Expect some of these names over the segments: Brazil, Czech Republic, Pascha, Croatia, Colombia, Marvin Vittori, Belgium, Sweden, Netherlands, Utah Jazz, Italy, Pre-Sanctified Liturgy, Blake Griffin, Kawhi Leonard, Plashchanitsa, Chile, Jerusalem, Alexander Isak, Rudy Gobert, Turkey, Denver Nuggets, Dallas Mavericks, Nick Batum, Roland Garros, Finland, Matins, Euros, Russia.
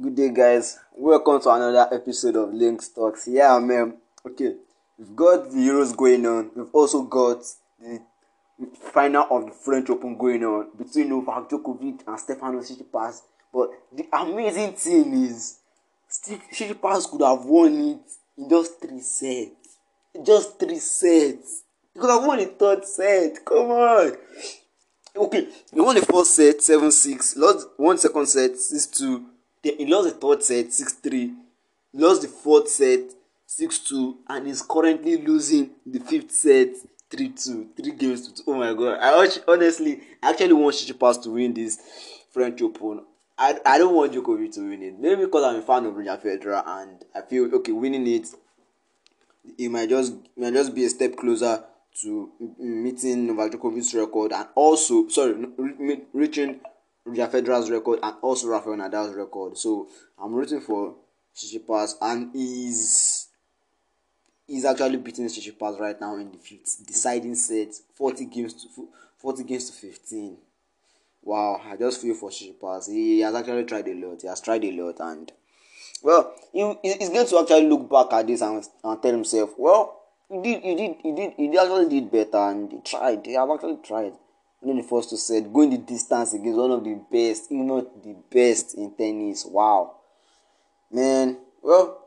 Good day, guys. Welcome to another episode of Links Talks. Yeah, man. Okay, we've got the Euros going on. We've also got the final of the French Open going on between Novak Djokovic and Stefanos Tsitsipas. But the amazing thing is, Tsitsipas could have won it in just three sets. Just three sets. He could have won the third set. Come on. Okay, he won the first set, 7-6. Lost one second set, 6-2. Then he lost the third set, 6-3. Lost the fourth set, 6-2. And is currently losing the fifth set, 3-2. 3 games to 2. Oh my god. I actually want Tsitsipas to win this French Open. I don't want Djokovic to win it. Maybe because I'm a fan of Roger Federer and I feel, okay, winning it, he might just be a step closer to meeting Novak Djokovic's record and also, reaching Roger Federer's record and also Rafael Nadal's record. So I'm rooting for Tsitsipas, and he's actually beating Tsitsipas right now in the fifth deciding set, 40 games to 15. Wow, I just feel for Tsitsipas. He has actually tried a lot. And well, he's going to actually look back at this and tell himself, well, he actually did better, and he tried. He has actually tried. And then the first 2 sets, going the distance against one of the best, if not the best in tennis. Wow. Man, well,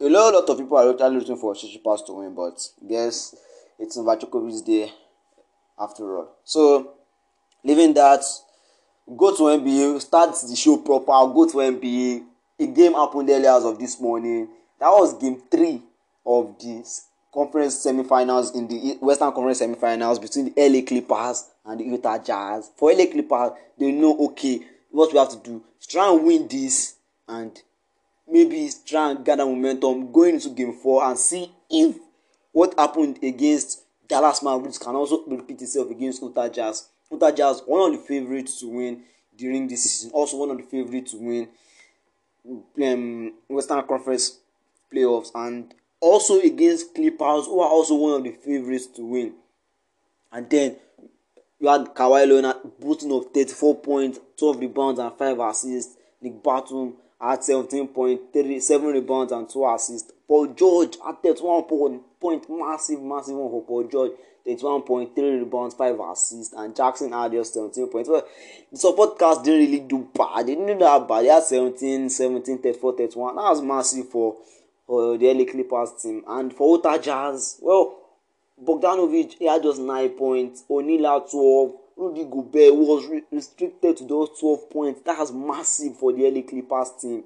a lot of people are actually looking for Tsitsipas to win, but yes, it's Novak Djokovic's day after all. So, leaving that, go to NBA, start the show proper, go to NBA. A game happened earlier as of this morning. That was game 3 of this conference semifinals in the Western Conference semifinals between the LA Clippers and the Utah Jazz. For LA Clippers, they know, okay, what we have to do is try and win this and maybe try and gather momentum going into game 4 and see if what happened against Dallas Mavericks can also repeat itself against Utah Jazz. Utah Jazz, one of the favorites to win during this season, also one of the favorites to win Western Conference playoffs, and also against Clippers, who are also one of the favorites to win. And then you had Kawhi Leonard boosting of 34 points, 12 rebounds and 5 assists. Nick Batum had 17 points, 37 rebounds and 2 assists. Paul George had 31 points, massive one for Paul George. 31 points, 3 rebounds, 5 assists. And Jackson had just 17 points. Well, the support cast didn't really do bad. They didn't do that bad. They had 17, 34, 31. That was massive for the LA Clippers team. And for Utah Jazz, well, Bogdanovic, he had just 9 points. O'Neal had 12. Rudy Gobert was restricted to those 12 points. That was massive for the LA Clippers team.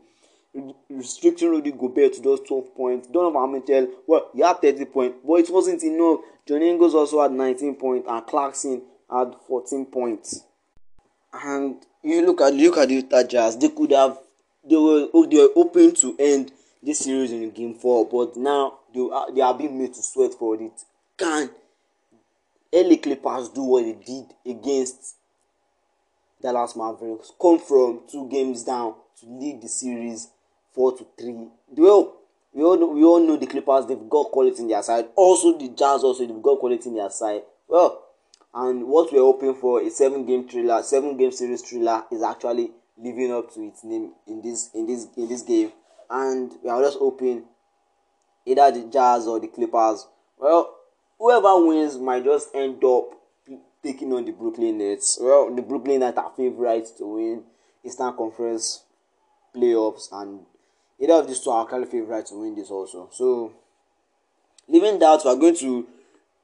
Restricting Rudy Gobert to those 12 points. Donovan Mitchell, well, he had 30 points, but it wasn't enough. John Ingles also had 19 points, and Clarkson had 14 points. And you look at the Utah Jazz. They were open to end this series in game 4, but now they are being made to sweat for it. Can LA Clippers do what they did against Dallas Mavericks? Come from 2 games down to lead the series 4-3. Well, we all know the Clippers, they've got quality in their side. Also the Jazz, they've got quality in their side. Well, and what we're hoping for a 7-game series thriller is actually living up to its name in this game. And we are just hoping either the Jazz or the Clippers, well, whoever wins might just end up taking on the Brooklyn Nets. Well, the Brooklyn Nets are favorites to win Eastern Conference playoffs, and either of these two are actually favorites to win this also. So, leaving that, we are going to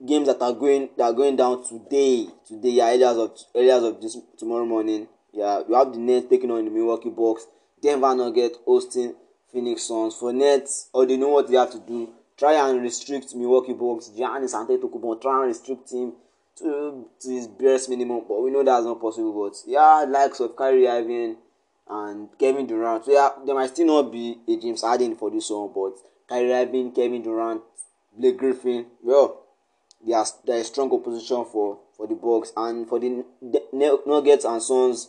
games that are going down today. Today, yeah, areas of this tomorrow morning. Yeah, you have the Nets taking on the Milwaukee Bucks. Denver Nuggets hosting Phoenix Suns. For Nets, or they know what they have to do. Try and restrict Milwaukee Bucks. Giannis Antetokounmpo, try and restrict him to his barest minimum, but we know that's not possible. But yeah, likes of Kyrie Irving and Kevin Durant. So yeah, there might still not be a James Harden for this one, but Kyrie Irving, Kevin Durant, Blake Griffin, well, there is strong opposition for the Bucks. And for the Nuggets and Suns,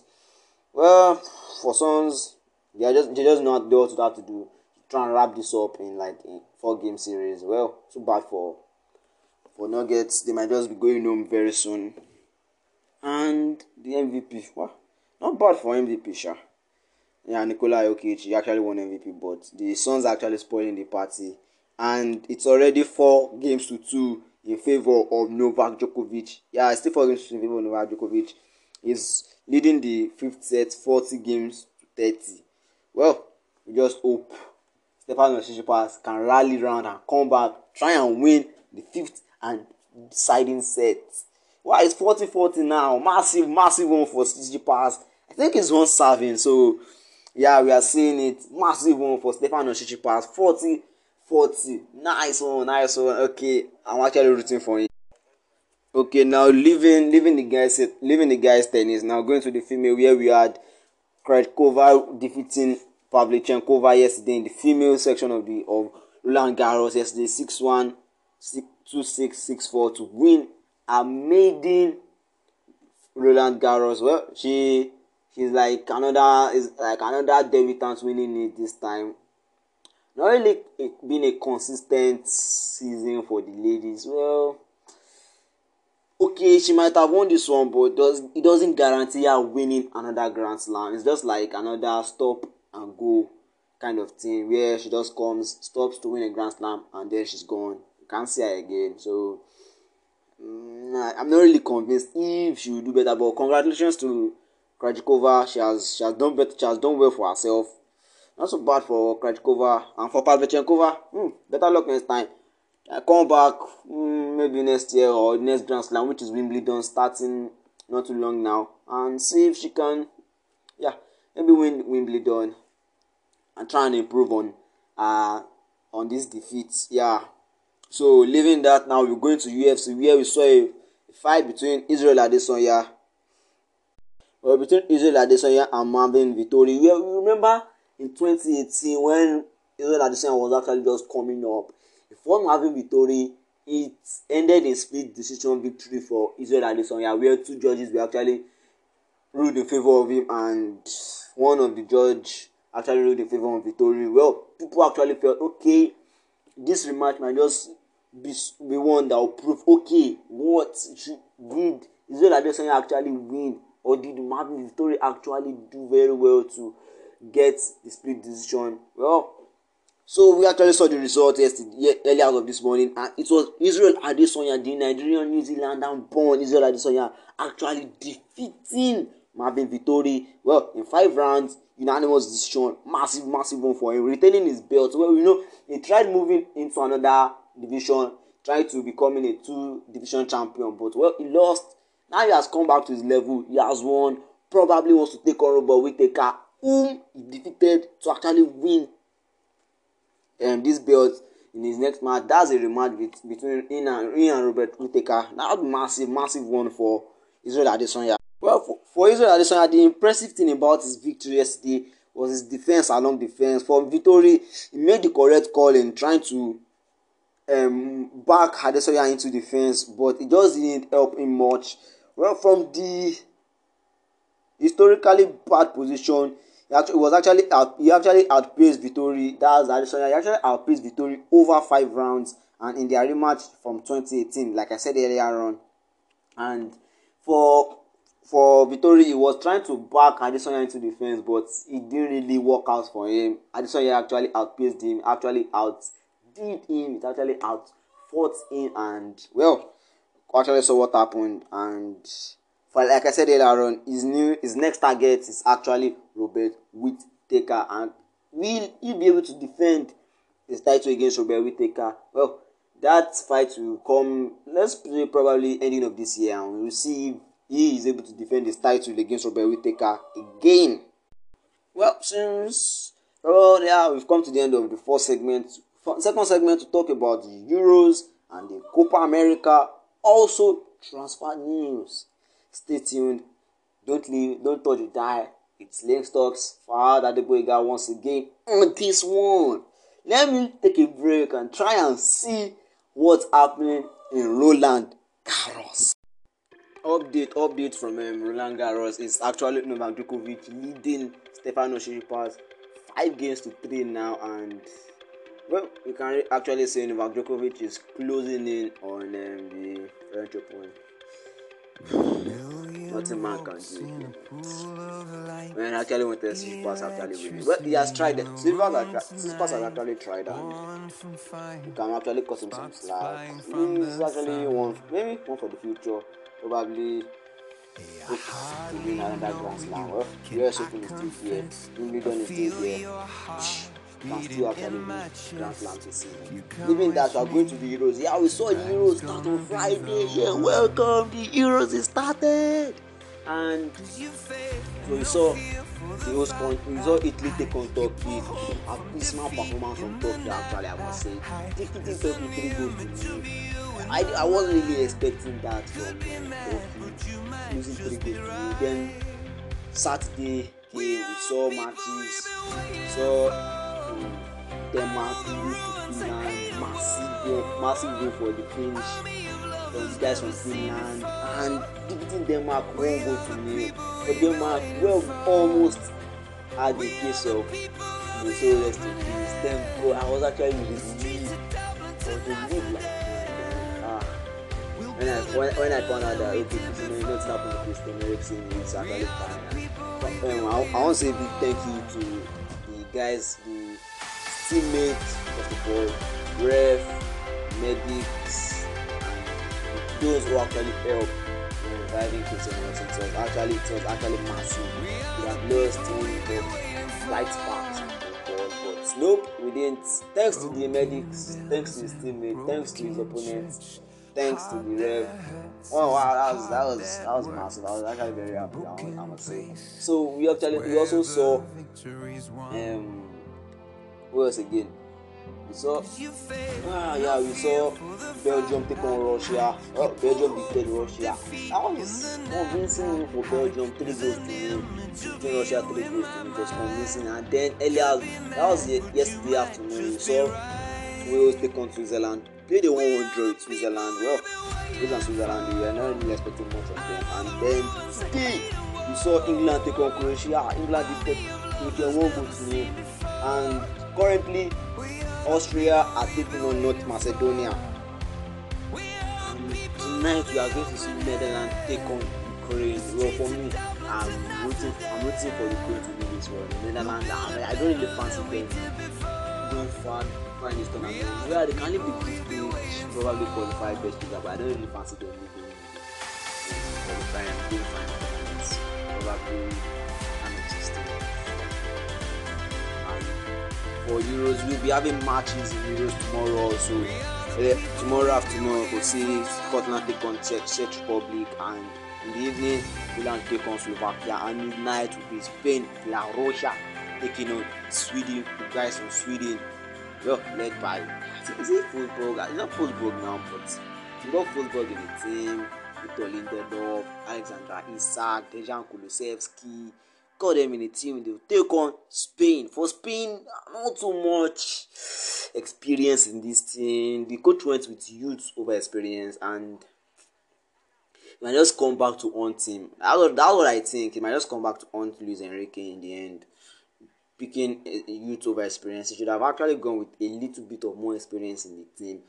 well, for Suns, they just know what they have to do. Try and wrap this up in like a 4-game series. Well, too bad for Nuggets. They might just be going home very soon. And the MVP, well, not bad for MVP, sure. Yeah, Nikola Jokic, he actually won MVP, but the Suns are actually spoiling the party. And it's already 4-2 in favor of Novak Djokovic. Yeah, it's still 4-2 in favor of Novak Djokovic. He's leading the fifth set, 40-30. Well, we just hope Stefanos Tsitsipas can rally round and come back, try and win the fifth and deciding set. Why it's 40-40 now? Massive one for Tsitsipas. I think it's one serving, so yeah, we are seeing it. Massive one for Stefanos Tsitsipas. 40-40. Nice one. Okay, I'm actually rooting for him. Okay, now leaving the guys tennis. Now going to the female, where we had Krejčíková defeating Pavlyuchenkova yesterday in the female section of the Roland Garros yesterday, 6-1, 2-6, 6-4 to win a maiden Roland Garros. Well, she's like another debutant winning it this time. Not really been a consistent season for the ladies. Well, okay, she might have won this one, but it doesn't guarantee her winning another Grand Slam. It's just like another stop and go kind of thing where she just comes, stops to win a Grand Slam, and then she's gone. You can't see her again. So I'm not really convinced if she will do better. But congratulations to Krejčíková. She has done better. She has done well for herself. Not so bad for Krejčíková and for Pavlyuchenkova. Better luck next time. I come back maybe next year or next Grand Slam, which is Wimbledon, starting not too long now, and see if she can, maybe win Wimbledon and try and improve on this defeat. Yeah. So leaving that, now we're going to UFC, where we saw a fight between Israel Adesanya. Well, between Israel Adesanya and Marvin Vittori. We remember in 2018 when Israel Adesanya was actually just coming up, before Marvin Vittori, it ended in split decision victory for Israel Adesanya, where two judges were actually ruled in favor of him, and one of the judge actually ruled in favor of Vittori. Well, people actually felt okay, this rematch might just be one that will prove, okay, what did Israel Adesanya actually win, or did Marvin Vittori actually do very well to get the split decision? Well, so we actually saw the result yesterday, earlier of this morning, and it was Israel Adesanya, the Nigerian New Zealander born Israel Adesanya, actually defeating Marvin Vittori. Well, in 5 rounds, unanimous decision, massive one for him, retaining his belt. Well, you know, he tried moving into another division, tried to becoming a 2-division champion, but well, he lost. Now he has come back to his level, he has won, probably wants to take on Robert Whittaker, whom he defeated, to actually win this belt in his next match. That's a rematch between him and Robert Whittaker. Now, massive one for Israel Adesanya. Well, for Israel Adesanya, the impressive thing about his victory yesterday was his defense along the fence. For Vittori, he made the correct call in trying to back Adesanya into the fence, but it just didn't help him much. Well, from the historically bad position, he actually outpaced Vittori. That's Adesanya. He actually outpaced Vittori over 5 rounds, and in their rematch from 2018, like I said earlier on. And for Vittori, he was trying to back Adesanya into the fence, but it didn't really work out for him. Adesanya actually outpaced him, actually outdid him, it actually outfought him, and well, actually saw what happened. And like I said earlier on, his next target is actually Robert Whittaker, and will he be able to defend his title against Robert Whittaker? Well, that fight will come, let's say, probably ending of this year, and we'll see if he is able to defend his title against Robert Whittaker again. Well, we've come to the end of the first segment. Second segment to talk about the Euros and the Copa America, also transfer news. Stay tuned. Don't leave. Don't touch the dial. It's Link Stocks. Fahad Adeboyega once again on this one. Let me take a break and try and see what's happening in Roland Garros. Update from Roland Garros is actually Novak Djokovic leading Stefanos Tsitsipas 5-3 now, and well, you can actually say Novak Djokovic is closing in on the French Open. not in my country. And actually went to Tsitsipas actually win. Well, he has tried it. Tsitsipas has actually tried and he can actually cause him some slack. This is actually one for the future. Probably to win another Grand Slam. Well, US Open is still here. Wimbledon is still here. Can still actually win Grand Slam this season. Even that, we are going to the Euros. Yeah, we saw the Euros start on Friday. Yeah, welcome. The Euros is started. And so we saw the host country, we saw Italy take on Turkey. A abysmal performance from Turkey, actually, I must say. Taking Turkey 3 goals to 2. I wasn't really expecting that from Turkey, losing 3 goals to 2. Then Saturday, we saw matches. So Denmark, Finland, massive win for the Finnish, those guys from Finland, and defeating Denmark 1-0. But Denmark, well, almost had the case of the so rest in peace. Then I was actually relieved for the league like when I found out that okay, you know, it's happening with Christian Eriksen, it's actually fine. But I want to say a big thank you to the guys, the teammates, first of all, ref, medics, and those who actually help in reviving Christian Eriksen. It was actually massive. We have lost the light sparks, but nope, we didn't. Thanks to the medics, thanks to his teammates, thanks to his opponents, thanks to the ref. Oh wow, that was massive. I was actually very happy, I must say. So we also saw worse again. We saw Belgium take on Russia. Belgium defeated Russia. That was convincing for Belgium, 3 goals to 1. Russia 3 goals to 1 was convincing. And then earlier, that was yesterday afternoon, we saw Wales take on Switzerland. Played a 1-1 draw with Switzerland. Well, Wales and Switzerland, we are not really expecting much of them. And then still, we saw England take on Croatia. England defeated Croatia 1-0, and currently, Austria are taking on North Macedonia. And tonight, we are going to see Netherlands take on Ukraine. Well, for me, I'm rooting for Ukraine to win this world. Netherlands, I don't really fancy them. Don't find this tournament. Well, they can leave the group stage, probably qualify best player, but I don't really fancy them. Qualify and qualify. Probably unexistent. For Euros, we'll be having matches in Euros tomorrow also. Tomorrow afternoon, we'll see Scotland take on Czech Republic, and in the evening, Finland take on Slovakia, and midnight will be Spain, La Rocha taking on Sweden, the guys from Sweden, well, led by, is it Fulberg? It's not Fulberg now, but you got Fulberg in the team, Victor Lindelof, Alexander Isak, Dejan Kulusevski. Got them in the team. They'll take on Spain. For Spain, not so much experience in this team. The coach went with youth over experience, and he might just come back to haunt him. That's what I think. He might just come back to haunt Luis Enrique in the end. Picking youth over experience, he should have actually gone with a little bit of more experience in the team.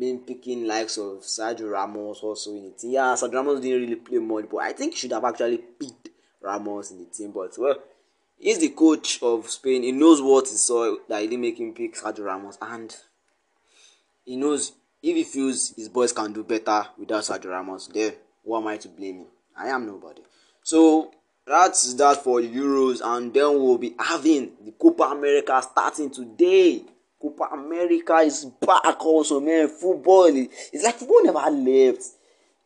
Been picking likes of Sergio Ramos also in the team. Yeah, Sergio Ramos didn't really play much, but I think he should have actually picked Ramos in the team, but well, he's the coach of Spain. He knows what he saw that he didn't make him pick Sergio Ramos, and he knows if he feels his boys can do better without Sergio Ramos, then who am I to blame him? I am nobody. So that's that for Euros, and then we'll be having the Copa America starting today. Copa America is back also, man. Football, it's like football never left.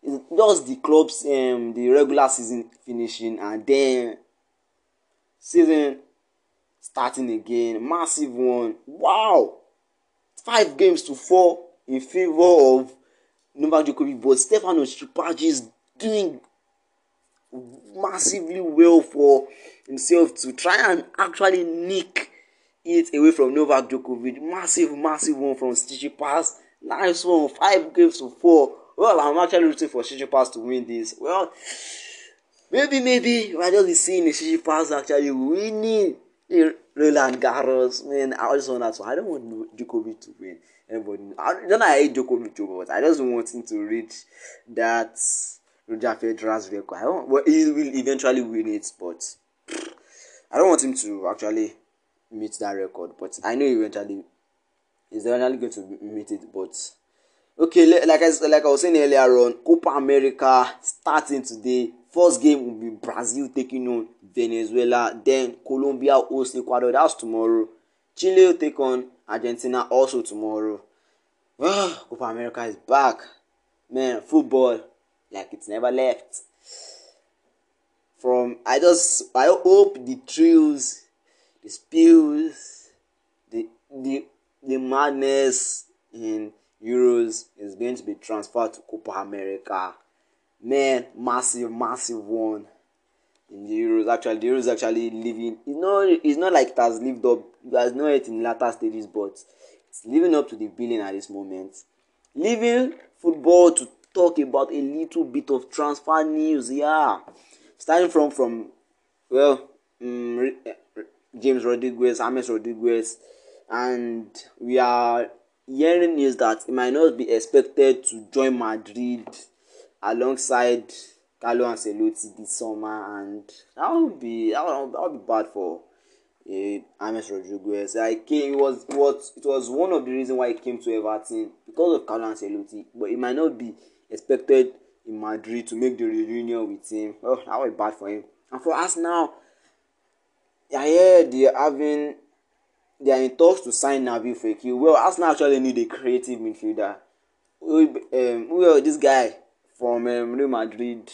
It's just the clubs, the regular season finishing, and then season starting again. Massive one. Wow! 5 games to 4 in favor of Novak Djokovic, but Stefanos Tsitsipas is doing massively well for himself to try and actually nick it away from Novak Djokovic. Massive one from Tsitsipas. Nice one. 5 games to 4. Well, I'm actually rooting for Tsitsipas to win this. Well, maybe we're just seeing Tsitsipas actually winning Roland Garros. Man, I just want that one. I don't want Djokovic to win. Everybody, I hate Djokovic, but I just want him to reach that Roger Federer's record. I don't, well, he will eventually win it, but I don't want him to actually meet that record. But I know eventually he's definitely going to meet it. But okay, like I was saying earlier on, Copa America starting today. First game will be Brazil taking on Venezuela. Then Colombia hosts Ecuador. That's tomorrow. Chile will take on Argentina also tomorrow. Copa America is back. Man, football, like it's never left. I hope the thrills, the spills, the madness in Euros is going to be transferred to Copa America. Man, massive one in the Euros. Actually, the Euros actually living. It's not like it has lived up. There's no it in latter stages, but it's living up to the billing at this moment. Leaving football to talk about a little bit of transfer news. Yeah, starting from James Rodriguez, James Rodriguez, and we are hearing news that he might not be expected to join Madrid alongside Carlo Ancelotti this summer, and that would be bad for James Rodriguez. It was one of the reasons why he came to Everton, because of Carlo Ancelotti, but he might not be expected in Madrid to make the reunion with him. Oh, that would be bad for him. And for us now, I hear they are in talks to sign Nabil Fekir. Well, Arsenal actually need a creative midfielder. This guy from Real Madrid,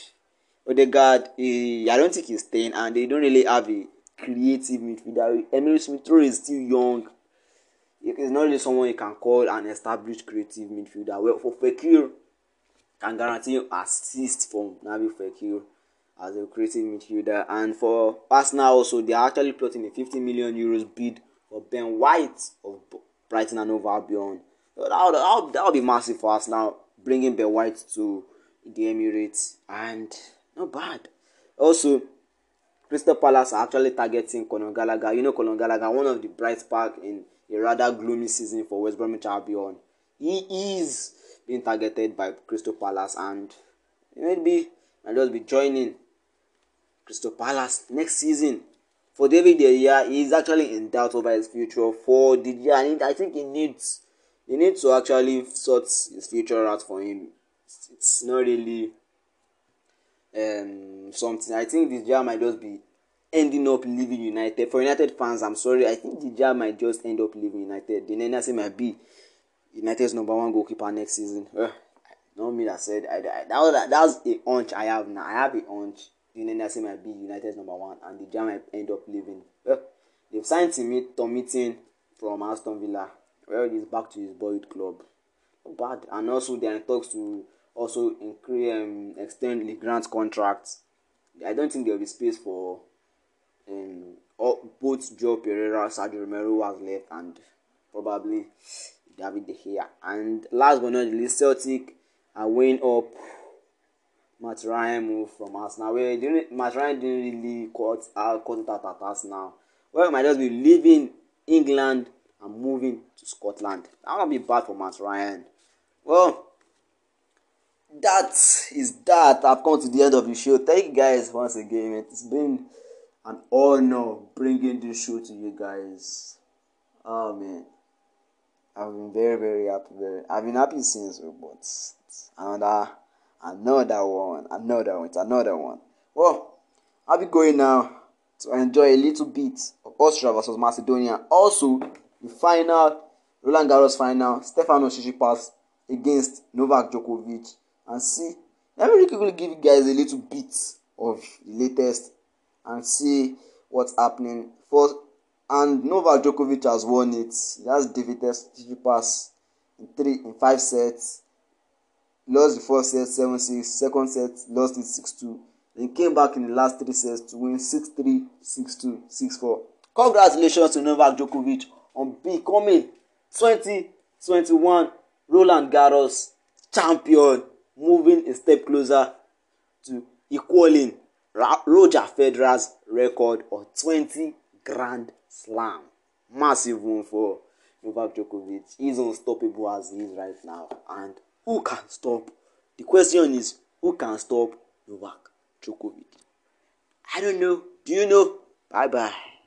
Odegaard, I don't think he's staying, and they don't really have a creative midfielder. Emile Smith-Rowe is still young. It's not really someone you can call an established creative midfielder. Well, for Fekir, can guarantee assist from Nabil Fekir as a creative midfielder. And for Arsenal also, they are actually plotting a €50 million bid for Ben White of Brighton and Hove Albion. That'll be massive for us now, bringing Ben White to the Emirates, and not bad. Also, Crystal Palace are actually targeting Conor Gallagher. You know Conor Gallagher, one of the bright sparks in a rather gloomy season for West Bromwich Albion. He is being targeted by Crystal Palace, and maybe I'll just be joining Crystal Palace next season. For David De Gea, he is actually in doubt over his future. For De Gea, I think he needs to actually sort his future out for him. It's not really something. I think De Gea might just be ending up leaving United. For United fans, I'm sorry, I think De Gea might just end up leaving United. The Nene might be United's #1 goalkeeper next season. Not me that said. That's a hunch I have now. I have a hunch. Nenasi might be United's #1, and the Gea might end up leaving. Well, they've signed Tom Heaton from Aston Villa. Well, he's back to his boyhood club. Not bad. And also, they are in talks to also extend the grant contracts. I don't think there will be space for both João Pereira, Sergio Romero, who has left, and probably David De Gea. And last but not least, Celtic are weighing up Matt Ryan moved from Arsenal. Well, Matt Ryan didn't really cut it out at Arsenal. Well, he might just be leaving England and moving to Scotland. That won't be bad for Matt Ryan. Well, that is that. I've come to the end of the show. Thank you guys once again. It's been an honor bringing this show to you guys. Oh, man. I've been very, very happy. I've been happy since, but another one. Well, I'll be going now to enjoy a little bit of Austria versus Macedonia. Also, the final, Roland Garros final, Stefanos Tsitsipas against Novak Djokovic. And see, let me quickly give you guys a little bit of the latest and see what's happening. First, and Novak Djokovic has won it. He has defeated Tsitsipas in 5 sets. Lost the first set 7-6, second set lost it 6-2, then came back in the last 3 sets to win 6-3, 6-2, 6-4. Congratulations to Novak Djokovic on becoming 2021 Roland Garros champion, moving a step closer to equaling Roger Federer's record of 20 Grand Slam. Massive win for Novak Djokovic. He's unstoppable as he is right now, and who can stop? The question is, who can stop Novak Djokovic. I don't know. Do you know? Bye-bye.